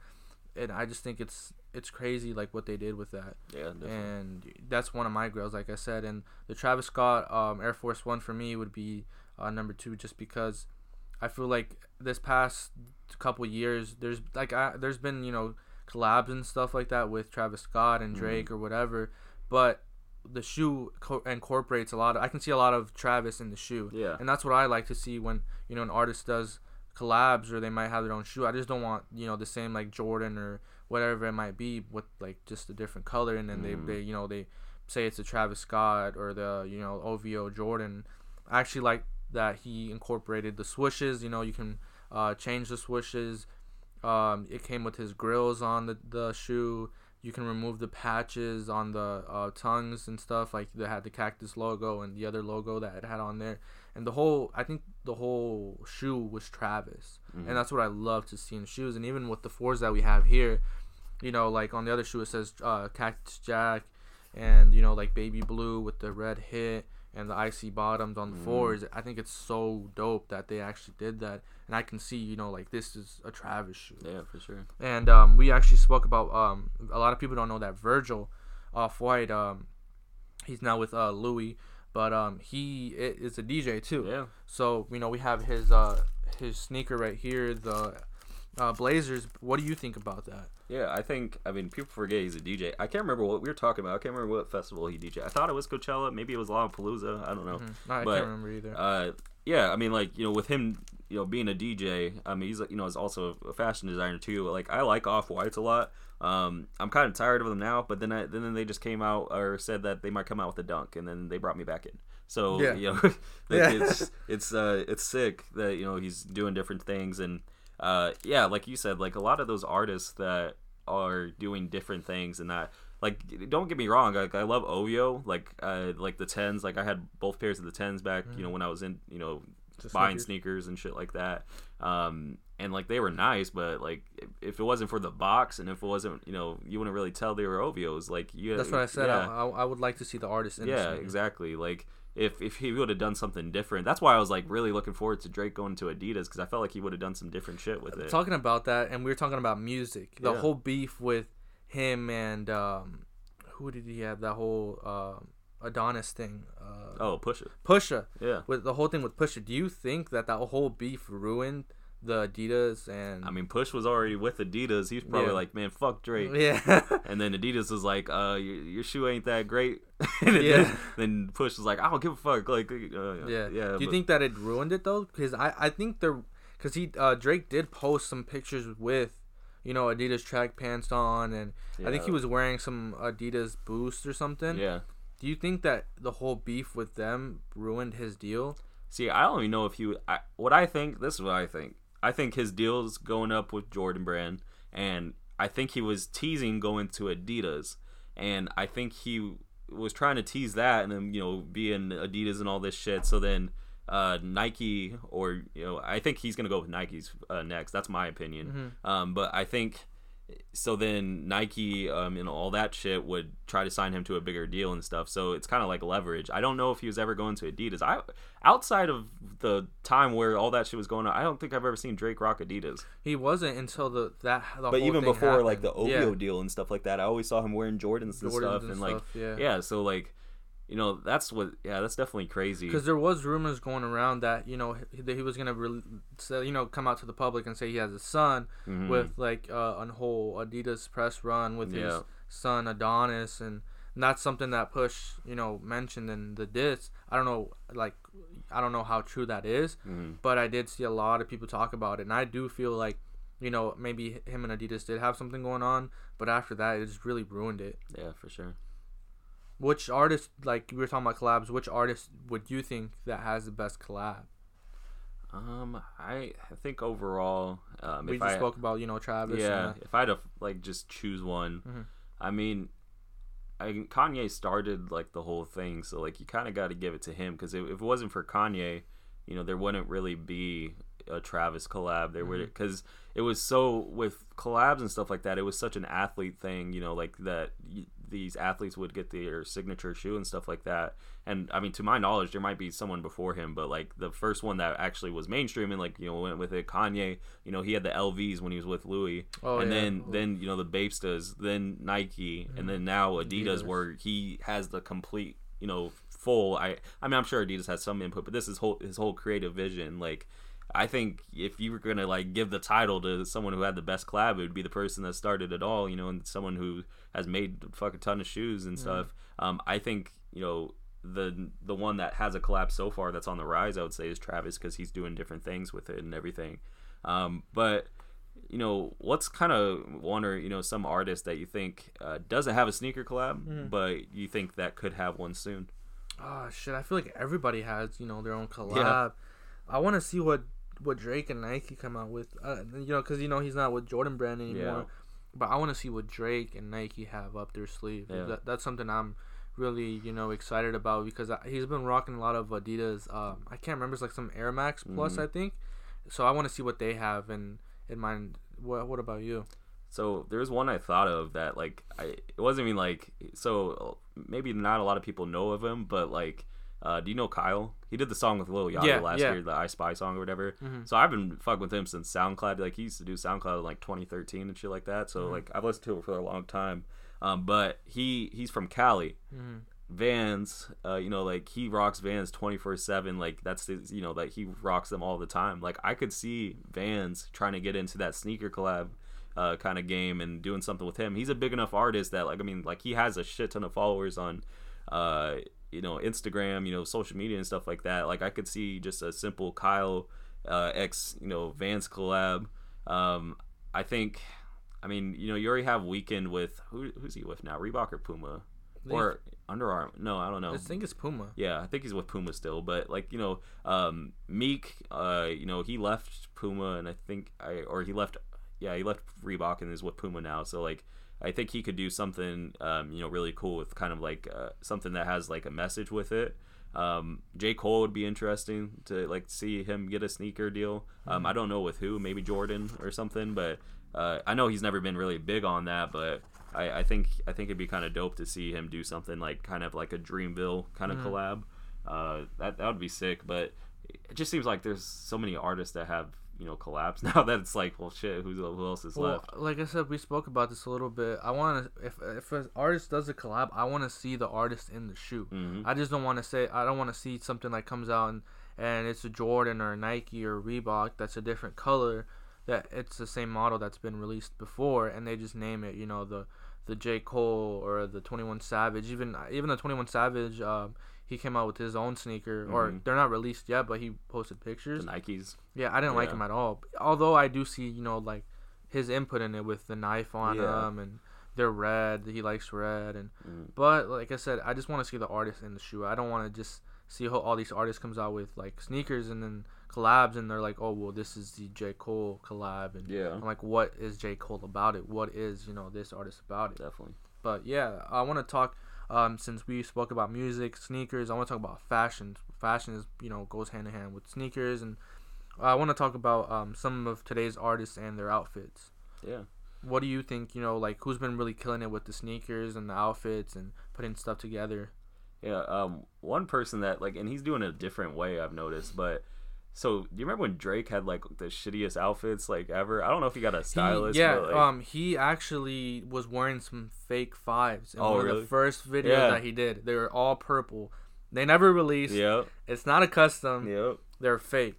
and I just think it's it's crazy like what they did with that. Yeah, definitely. And that's one of my grails, like I said. And the Travis Scott um, Air Force One for me would be uh, number two, just because I feel like this past couple years there's like I, there's been you know collabs and stuff like that with Travis Scott and Drake mm-hmm. or whatever, but the shoe co- incorporates a lot of, I can see a lot of Travis in the shoe. Yeah. And that's what I like to see when, you know, an artist does collabs or they might have their own shoe. I just don't want, you know, the same like Jordan or whatever it might be with like just a different color. And then mm. they, they, you know, they say it's a Travis Scott or the, you know, O V O Jordan. I actually like that he incorporated the swooshes. You know, you can uh, change the swooshes. Um, it came with his grills on the, the shoe. You can remove the patches on the uh, tongues and stuff. Like they had the cactus logo and the other logo that it had on there. And the whole, I think the whole shoe was Travis. Mm-hmm. And that's what I love to see in shoes. And even with the fours that we have here, you know, like on the other shoe, it says uh, Cactus Jack and, you know, like Baby Blue with the red hit and the icy bottoms on the mm-hmm. fours. I think it's so dope that they actually did that. And I can see, you know, like this is a Travis shoe. Yeah, for sure. And um, we actually spoke about um, a lot of people don't know that Virgil Off-White. Um, he's now with uh, Louis, but um, he is a D J too. Yeah. So you know we have his uh, his sneaker right here, the uh, Blazers. What do you think about that? Yeah, I think I mean people forget he's a D J. I can't remember what we were talking about. I can't remember what festival he D J'd. I thought it was Coachella. Maybe it was Lollapalooza. I don't know. Mm-hmm. I but, can't remember either. Uh, yeah, I mean like you know with him. You know, being a D J, I mean, he's you know, is also a fashion designer too. Like, I like Off-Whites a lot. Um, I'm kind of tired of them now, but then I, then they just came out or said that they might come out with a dunk, and then they brought me back in. So yeah, you know, like yeah. it's it's uh, it's sick that you know he's doing different things, and uh, yeah, like you said, like a lot of those artists that are doing different things and that, like, don't get me wrong, like I love O V O, like uh, like the tens, like I had both pairs of the tens back, mm. you know, when I was in, you know, Just buying sneakers. sneakers and shit like that. Um, and like they were nice, but like if it wasn't for the box and if it wasn't, you know, you wouldn't really tell they were O V Os. Like you. That's what I said. Yeah. I, I would like to see the artist. In yeah, the exactly. Like if if he would have done something different, that's why I was like really looking forward to Drake going to Adidas, because I felt like he would have done some different shit with it. Talking about that, and we were talking about music, the yeah. whole beef with him and um, who did he have that whole. Uh, Adonis thing. Uh, oh, Pusha. Pusha. Yeah. With the whole thing with Pusha, do you think that that whole beef ruined the Adidas and... I mean, Push was already with Adidas. He was probably yeah. like, man, fuck Drake. Yeah. And then Adidas was like, uh, your, your shoe ain't that great. and then, yeah. then Push was like, I don't give a fuck. Like, uh, yeah. yeah. Do you but... think that it ruined it, though? Because I, I think they're... Because he uh, Drake did post some pictures with, you know, Adidas track pants on, and yeah. I think he was wearing some Adidas Boost or something. Yeah. Do you think that the whole beef with them ruined his deal? See, I don't even know if he... I, what I think... This is what I think. I think his deal's going up with Jordan Brand, and I think he was teasing going to Adidas, and I think he was trying to tease that and then, you know, being Adidas and all this shit, so then uh, Nike or, you know... I think he's going to go with Nike's uh, next. That's my opinion. Mm-hmm. Um, but I think... So then Nike um, and all that shit would try to sign him to a bigger deal and stuff. So it's kind of like leverage. I don't know if he was ever going to Adidas. I outside of the time where all that shit was going on, I don't think I've ever seen Drake rock Adidas. He wasn't until the that. The but whole even thing before happened. Like the O V O yeah. deal and stuff like that, I always saw him wearing Jordans and Jordans stuff. And, and like stuff, yeah. yeah, so like you know that's what yeah that's definitely crazy. Because there was rumors going around that you know he, that he was gonna re- say, you know come out to the public and say he has a son mm-hmm. with like uh, a whole Adidas press run with yeah. his son Adonis, and, and that's something that Push you know mentioned in the diss. I don't know like I don't know how true that is, mm-hmm. but I did see a lot of people talk about it, and I do feel like you know maybe him and Adidas did have something going on, but after that it just really ruined it. Yeah, for sure. Which artist, like we were talking about collabs, which artist would you think that has the best collab? Um, I, I think overall... Um, we if just I, spoke about, you know, Travis. Yeah, and, uh, if I had to, like, just choose one. Mm-hmm. I mean, I, Kanye started, like, the whole thing, so, like, you kind of got to give it to him, because if it wasn't for Kanye, you know, there wouldn't really be a Travis collab. There mm-hmm. would, because it was so... With collabs and stuff like that, it was such an athlete thing, you know, like, that... You, these athletes would get their signature shoe and stuff like that. And I mean, to my knowledge, there might be someone before him, but like the first one that actually was mainstream and like, you know, went with it, Kanye, you know, he had the L Vs when he was with Louis oh, and yeah. then, oh. then, you know, the Bapestas, then Nike, mm-hmm. and then now Adidas, Adidas where he has the complete, you know, full, I, I mean, I'm sure Adidas has some input, but this is whole, his whole creative vision. Like, I think if you were going to like give the title to someone who had the best collab, it would be the person that started it all, you know, and someone who has made a fucking ton of shoes and stuff. Mm. Um, I think, you know, the the one that has a collab so far that's on the rise, I would say, is Travis, because he's doing different things with it and everything. Um, but, you know, what's kind of one or, you know, some artist that you think uh, doesn't have a sneaker collab, mm. but you think that could have one soon? Oh, shit. I feel like everybody has, you know, their own collab. Yeah. I want to see what... what Drake and Nike come out with, uh, you know, because you know he's not with Jordan Brand anymore. Yeah. But I want to see what Drake and Nike have up their sleeve. Yeah. That, that's something I'm really, you know, excited about, because I, he's been rocking a lot of Adidas. Um, I can't remember, it's like some Air Max Plus, mm-hmm. I think. So I want to see what they have in in mind. What What about you? So there's one I thought of that like I it wasn't even like so maybe not a lot of people know of him, but like. Uh, do you know Kyle? He did the song with Lil Yachty yeah, last yeah. year, the I Spy song or whatever. Mm-hmm. So I've been fucking with him since SoundCloud. Like he used to do SoundCloud in like twenty thirteen and shit like that. So mm-hmm. like I've listened to him for a long time. Um, but he he's from Cali. Mm-hmm. Vans, uh, you know, like he rocks Vans twenty-four seven. Like that's his, you know, like he rocks them all the time. Like I could see Vans trying to get into that sneaker collab uh, kind of game and doing something with him. He's a big enough artist that like I mean like he has a shit ton of followers on. Uh, you know, Instagram, you know, social media and stuff like that. Like I could see just a simple Kyle uh, X, you know, Vans collab. Um, I think, I mean, you know, you already have Weekend with, who, who's he with now? Reebok or Puma? Leaf. Or Under Armour. No, I don't know. I think it's Puma. Yeah, I think he's with Puma still. But, like, you know, um, Meek, uh, you know, he left Puma, and I think I or he left, yeah, he left Reebok and is with Puma now. So, like, I think he could do something, um, you know, really cool with kind of like uh, something that has like a message with it. Um, J. Cole would be interesting to like see him get a sneaker deal. Um, mm-hmm. I don't know with who, maybe Jordan or something, but uh, I know he's never been really big on that. But I, I think I think it'd be kind of dope to see him do something like kind of like a Dreamville kind of mm-hmm. collab. Uh, that that would be sick. But it just seems like there's so many artists that have, you know, collapse now that it's like, well, shit, who's, who else is well, left? Like I said, we spoke about this a little bit. I want to, if if an artist does a collab, I want to see the artist in the shoe. Mm-hmm. I just don't want to say, I don't want to see something like comes out and, and it's a Jordan or a Nike or a Reebok that's a different color, that it's the same model that's been released before, and they just name it, you know, the the J. Cole or the twenty-one Savage. Even even the twenty-one Savage, um, he came out with his own sneaker, mm-hmm. or they're not released yet, but he posted pictures. The Nikes. Yeah, I didn't yeah. like him at all. Although I do see, you know, like his input in it with the knife on yeah. them, and they're red. He likes red, and mm. but like I said, I just want to see the artist in the shoe. I don't want to just see how all these artists comes out with like sneakers and then collabs, and they're like, oh well, this is the J. Cole collab, and yeah, I'm like, what is J. Cole about it? What is, you know, this artist about it? Definitely. But yeah, I want to talk. Um, since we spoke about music, sneakers, I want to talk about fashion. Fashion is, you know, goes hand in hand with sneakers, and I want to talk about um, some of today's artists and their outfits. Yeah. What do you think? You know, like who's been really killing it with the sneakers and the outfits and putting stuff together? Yeah. Um. One person that like, and he's doing it a different way, I've noticed, but. So, do you remember when Drake had, like, the shittiest outfits, like, ever? I don't know if he got a stylist. He, yeah, but, like... um, he actually was wearing some fake fives in oh, one really? of the first videos yeah. that he did. They were all purple. They never released. Yep. It's not a custom. Yep. They're fake.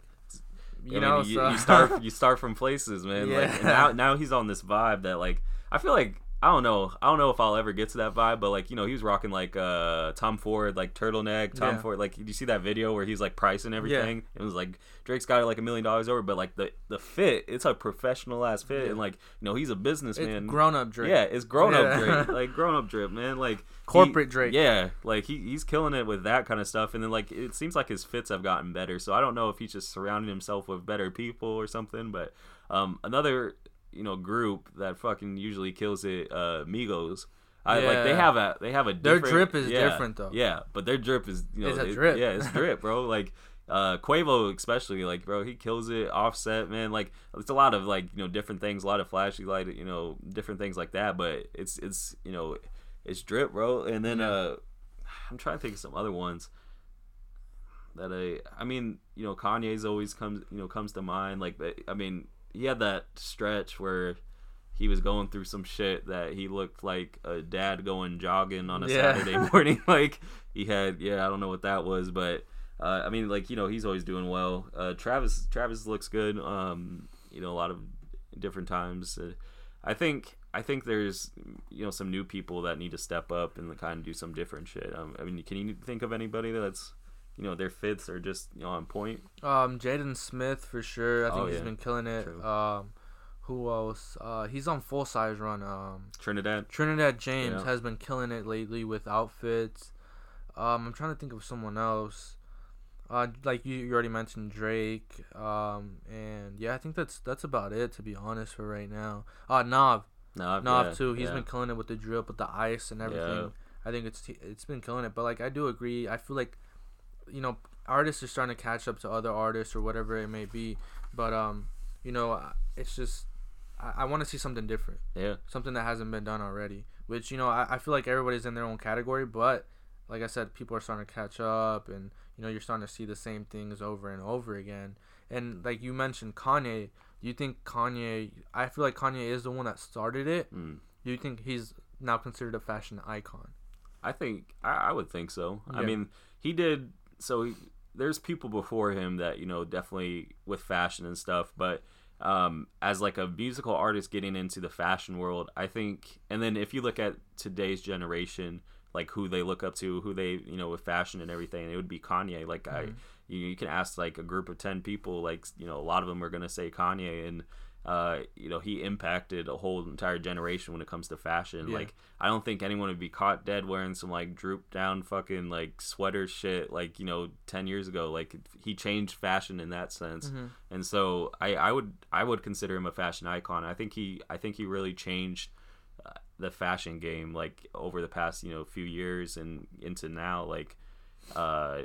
You I know, mean, you, so... you, start, you start from places, man. Yeah. Like, and now, now he's on this vibe that, like, I feel like... I don't know. I don't know if I'll ever get to that vibe, but like, you know, he was rocking like uh, Tom Ford, like turtleneck. Tom yeah. Ford, like, did you see that video where he's like pricing everything? Yeah. It was like Drake's got it like a million dollars over, but like the, the fit, it's a professional ass fit, yeah. and like, you know, he's a businessman. It's grown up Drake. Yeah, it's grown yeah. up Drake, like grown up drip, man, like corporate he, Drake. Yeah, like he he's killing it with that kind of stuff, and then like it seems like his fits have gotten better. So I don't know if he's just surrounding himself with better people or something, but um, another. You know, group that fucking usually kills it, uh, Migos. I yeah. like they have a they have a different, their drip is yeah, different though. Yeah, but their drip is, you know, it's a it, drip. Yeah, it's drip, bro. Like uh, Quavo especially, like bro, he kills it. Offset, man, like it's a lot of like, you know, different things, a lot of flashy light, you know, different things like that. But it's it's you know, it's drip, bro. And then yeah. uh, I'm trying to think of some other ones. That I I mean, you know, Kanye's always comes you know comes to mind. Like I mean. He had that stretch where he was going through some shit that he looked like a dad going jogging on a yeah. Saturday morning. Like he had, yeah, I don't know what that was, but uh, I mean, like, you know, he's always doing well. Uh, Travis, Travis looks good. Um, you know, a lot of different times. Uh, I think, I think there's, you know, some new people that need to step up and kind of do some different shit. Um, I mean, can you think of anybody that's, you know, their fits are just, you know, on point? Um, Jaden Smith for sure. I think oh, he's yeah. been killing it. True. Um, who else? Uh, he's on Full Size Run. Um, Trinidad. Trinidad James yeah. has been killing it lately with outfits. Um, I'm trying to think of someone else. Uh, like you, you already mentioned Drake. Um, and yeah, I think that's that's about it to be honest for right now. Uh, Nav. Nav. Nav yeah, too. He's yeah. been killing it with the drip, with the ice and everything. Yeah. I think it's it's been killing it. But like I do agree. I feel like. You know, artists are starting to catch up to other artists or whatever it may be, but um, you know, it's just I, I want to see something different. Yeah, something that hasn't been done already. Which, you know, I, I feel like everybody's in their own category, but like I said, people are starting to catch up, and you know, you're starting to see the same things over and over again. And like you mentioned, Kanye. Do you think Kanye? I feel like Kanye is the one that started it. Mm. Do you think he's now considered a fashion icon? I think I, I would think so. Yeah. I mean, he did. So there's people before him that, you know, definitely with fashion and stuff, but um, as like a musical artist getting into the fashion world, I think, and then if you look at today's generation, like who they look up to, who they, you know, with fashion and everything, it would be Kanye. Like mm-hmm. I, you, you can ask like a group of ten people, like, you know, a lot of them are going to say Kanye. And uh, you know, he impacted a whole entire generation when it comes to fashion. Yeah. Like, I don't think anyone would be caught dead wearing some, like, droop-down fucking, like, sweater shit, like, you know, ten years ago. Like, he changed fashion in that sense. Mm-hmm. And so I, I would I would consider him a fashion icon. I think he, I think he really changed uh, the fashion game, like, over the past, you know, few years and into now, like, uh...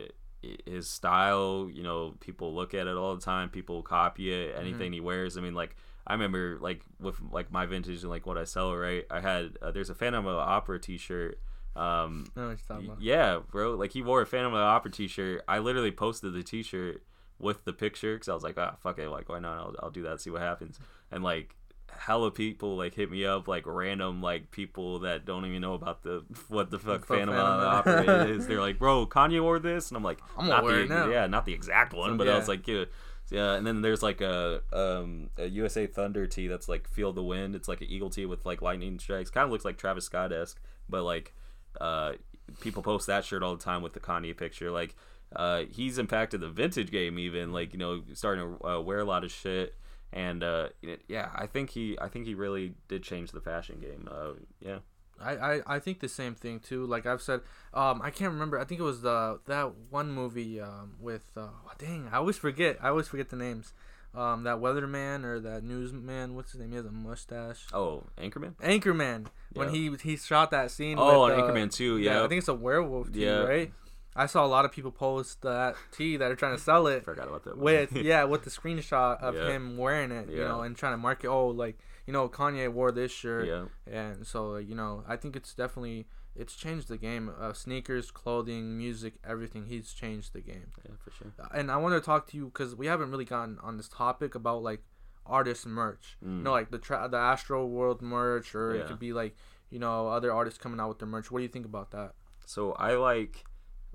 his style, you know, people look at it all the time, people copy it, anything mm-hmm. he wears. I mean, like, I remember, like, with, like, my vintage and, like, what I sell, right, I had uh, there's a Phantom of the Opera t-shirt. um I know what you're talking about. Yeah, bro, like, he wore a Phantom of the Opera t-shirt. I literally posted the t-shirt with the picture because I was like, ah, fuck it, like, why not, I'll, I'll do that, see what happens. And, like, hella people, like, hit me up, like, random, like, people that don't even know about the what the fuck Phantom of the Opera is. They're like, bro, Kanye wore this, and I'm like, I'm not the, now. yeah, not the exact one, so, but yeah. I was like, yeah, yeah. And then there's like a um a U S A Thunder tee that's like Feel the Wind. It's like an eagle tee with like lightning strikes. Kind of looks like Travis Scott esque, but like, uh, people post that shirt all the time with the Kanye picture. Like, uh, he's impacted the vintage game even. Like, you know, starting to uh, wear a lot of shit. And uh, yeah, I think he, I think he really did change the fashion game. Uh, yeah, I, I, I think the same thing too. Like I've said, um, I can't remember. I think it was the that one movie um, with uh, oh, dang, I always forget. I always forget the names. Um, that weatherman or that newsman, what's his name? He has a mustache. Oh, Anchorman. Anchorman. Yeah. When he he shot that scene. Oh, with, on uh, Anchorman too. Yeah. yeah, I think it's a werewolf too, yeah. right? I saw a lot of people post that tee that are trying to sell it. Forgot about that one. With yeah, with the screenshot of yeah. him wearing it, you yeah. know, and trying to market. Oh, like, you know, Kanye wore this shirt, yeah. and so, you know, I think it's definitely it's changed the game of uh, sneakers, clothing, music, everything. He's changed the game. Yeah, for sure. And I want to talk to you because we haven't really gotten on this topic about like artist merch. Mm. You know, like the tra- the Astro World merch, or yeah. it could be like, you know, other artists coming out with their merch. What do you think about that? So I like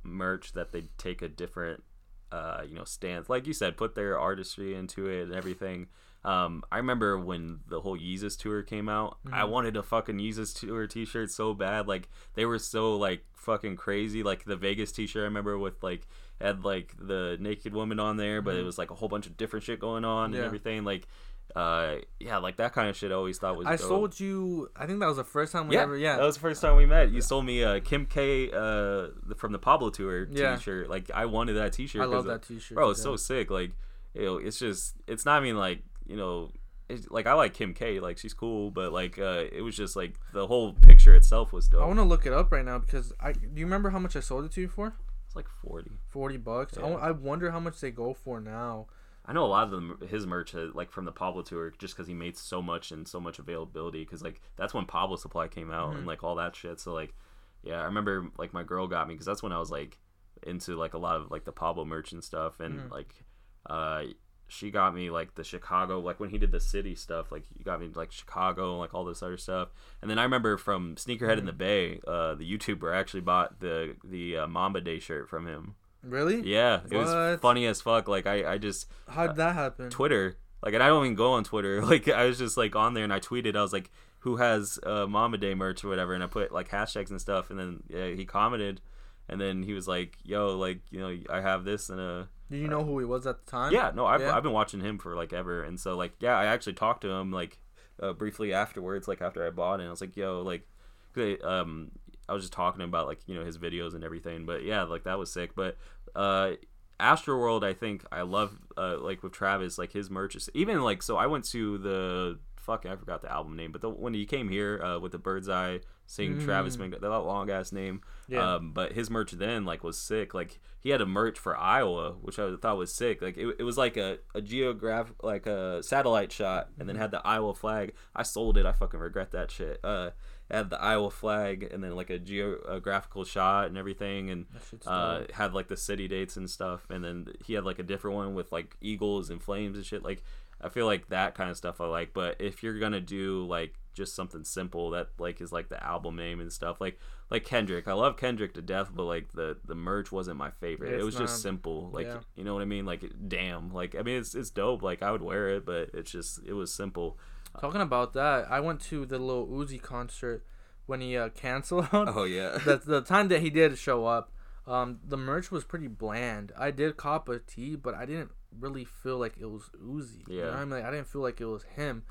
merch that they take a different uh you know stance, like you said, put their artistry into it and everything. um I remember when the whole Yeezus tour came out, mm-hmm. I wanted a fucking Yeezus tour t-shirt so bad. Like, they were so like fucking crazy. Like the Vegas t-shirt, I remember, with like had like the naked woman on there, but mm-hmm. it was like a whole bunch of different shit going on yeah. and everything. Like uh yeah like that kind of shit I always thought was I dope. Sold you, I think that was the first time we yeah, ever yeah that was the first time we met. You sold me a Kim K uh from the Pablo tour yeah. t-shirt. Like, I wanted that t-shirt. I love that t-shirt, bro. It's yeah. so sick. Like, you know, it's just it's not even like, you know, it's like, I like Kim K, like, she's cool, but like uh it was just like the whole picture itself was dope. I want to look it up right now because I do you remember how much I sold it to you for? It's like forty bucks. yeah. I, I wonder how much they go for now. I know a lot of them, his merch, like from the Pablo tour, just because he made so much and so much availability. Because like that's when Pablo Supply came out, mm-hmm. and like all that shit. So like, yeah, I remember like my girl got me because that's when I was like into like a lot of like the Pablo merch and stuff. And mm-hmm. like, uh, she got me like the Chicago, like when he did the city stuff. Like he got me like Chicago and like all this other stuff. And then I remember from Sneakerhead mm-hmm. in the Bay, uh, the YouTuber actually bought the the uh, Mamba Day shirt from him. Really? Yeah, it what? was funny as fuck. Like I, I just how'd that happen? Uh, Twitter, like, and I don't even go on Twitter. Like I was just like on there and I tweeted. I was like, "Who has uh, Mama Day merch or whatever?" And I put like hashtags and stuff. And then yeah, he commented, and then he was like, "Yo, like, you know, I have this." And a do you uh, know who he was at the time? Yeah, no, I've yeah. I've been watching him for like ever. And so like yeah, I actually talked to him like uh, briefly afterwards, like after I bought it. And I was like, "Yo, like, um." I was just talking about like, you know, his videos and everything, but yeah, like that was sick. But uh Astroworld, I think I love uh like with Travis, like his merch is even like, so I went to the fuck I forgot the album name, but the, when he came here uh with the Bird's Eye singing mm. Travis, that long ass name, yeah. um but his merch then like was sick. Like he had a merch for Iowa, which I thought was sick. Like it, it was like a a geographic, like a satellite shot, and then had the Iowa flag. I sold it. I fucking regret that shit. uh Had the Iowa flag and then like a geographical shot and everything, and uh, had like the city dates and stuff. And then he had like a different one with like eagles and flames and shit. Like I feel like that kind of stuff I like. But if you're gonna do like just something simple that like is like the album name and stuff, like like Kendrick, I love Kendrick to death, but like the the merch wasn't my favorite. It's it was not, just simple, like yeah. you know what I mean. Like damn, like I mean it's it's dope. Like I would wear it, but it's just it was simple. Talking about that, I went to the Lil Uzi concert when he uh, canceled. Oh, yeah. the, the time that he did show up, um, the merch was pretty bland. I did cop a tee, but I didn't really feel like it was Uzi. Yeah. You know what I mean? Like, I didn't feel like it was him.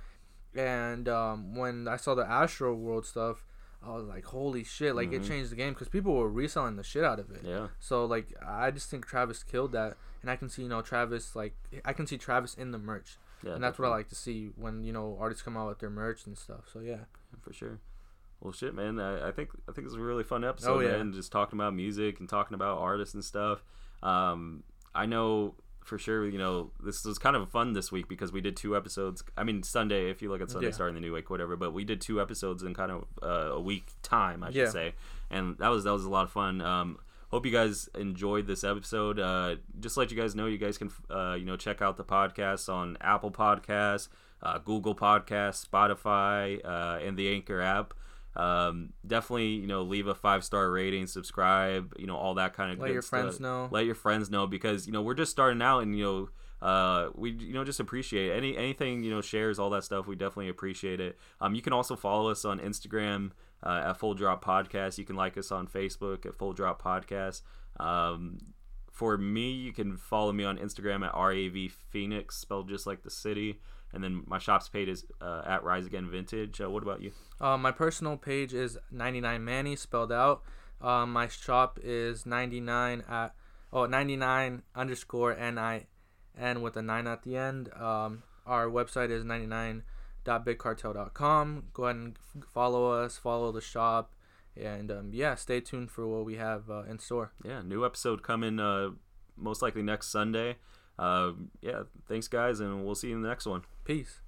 And um, when I saw the Astro World stuff, I was like, holy shit. Like, mm-hmm. it changed the game because people were reselling the shit out of it. Yeah. So, like, I just think Travis killed that. And I can see, you know, Travis, like, I can see Travis in the merch. Yeah, and that's definitely what I like to see when, you know, artists come out with their merch and stuff. So, yeah. For sure. Well, shit, man. I, I think I think it's a really fun episode, oh, yeah. man. Just talking about music and talking about artists and stuff. Um, I know for sure, you know, this was kind of fun this week because we did two episodes. I mean, Sunday, if you look at Sunday yeah. starting the new week, whatever. But we did two episodes in kind of uh, a week time, I should yeah. say. And that was that was a lot of fun. Um, hope you guys enjoyed this episode. Uh, just to let you guys know, you guys can uh, you know, check out the podcast on Apple Podcasts, uh, Google Podcasts, Spotify, uh, and the Anchor app. Um, definitely, you know, leave a five-star rating, subscribe, you know, all that kind of let good your friends stuff. know let your friends know because, you know, we're just starting out, and, you know, uh we, you know, just appreciate any anything, you know, shares, all that stuff. We definitely appreciate it. Um you can also follow us on Instagram uh, at Full Drop Podcast. You can like us on Facebook at Full Drop Podcast. Um for me, you can follow me on Instagram at R A V Phoenix, spelled just like the city. And then my shop's page is uh, at Rise Again Vintage. Uh, what about you? Uh, my personal page is ninety-nine Manny, spelled out. Uh, my shop is ninety-nine at oh ninety-nine underscore N I N with a nine at the end. Um, our website is ninety-nine dot big cartel dot com. Go ahead and follow us, follow the shop, and um, yeah, stay tuned for what we have uh, in store. Yeah, new episode coming uh, most likely next Sunday. Uh, yeah, thanks, guys, and we'll see you in the next one. Peace.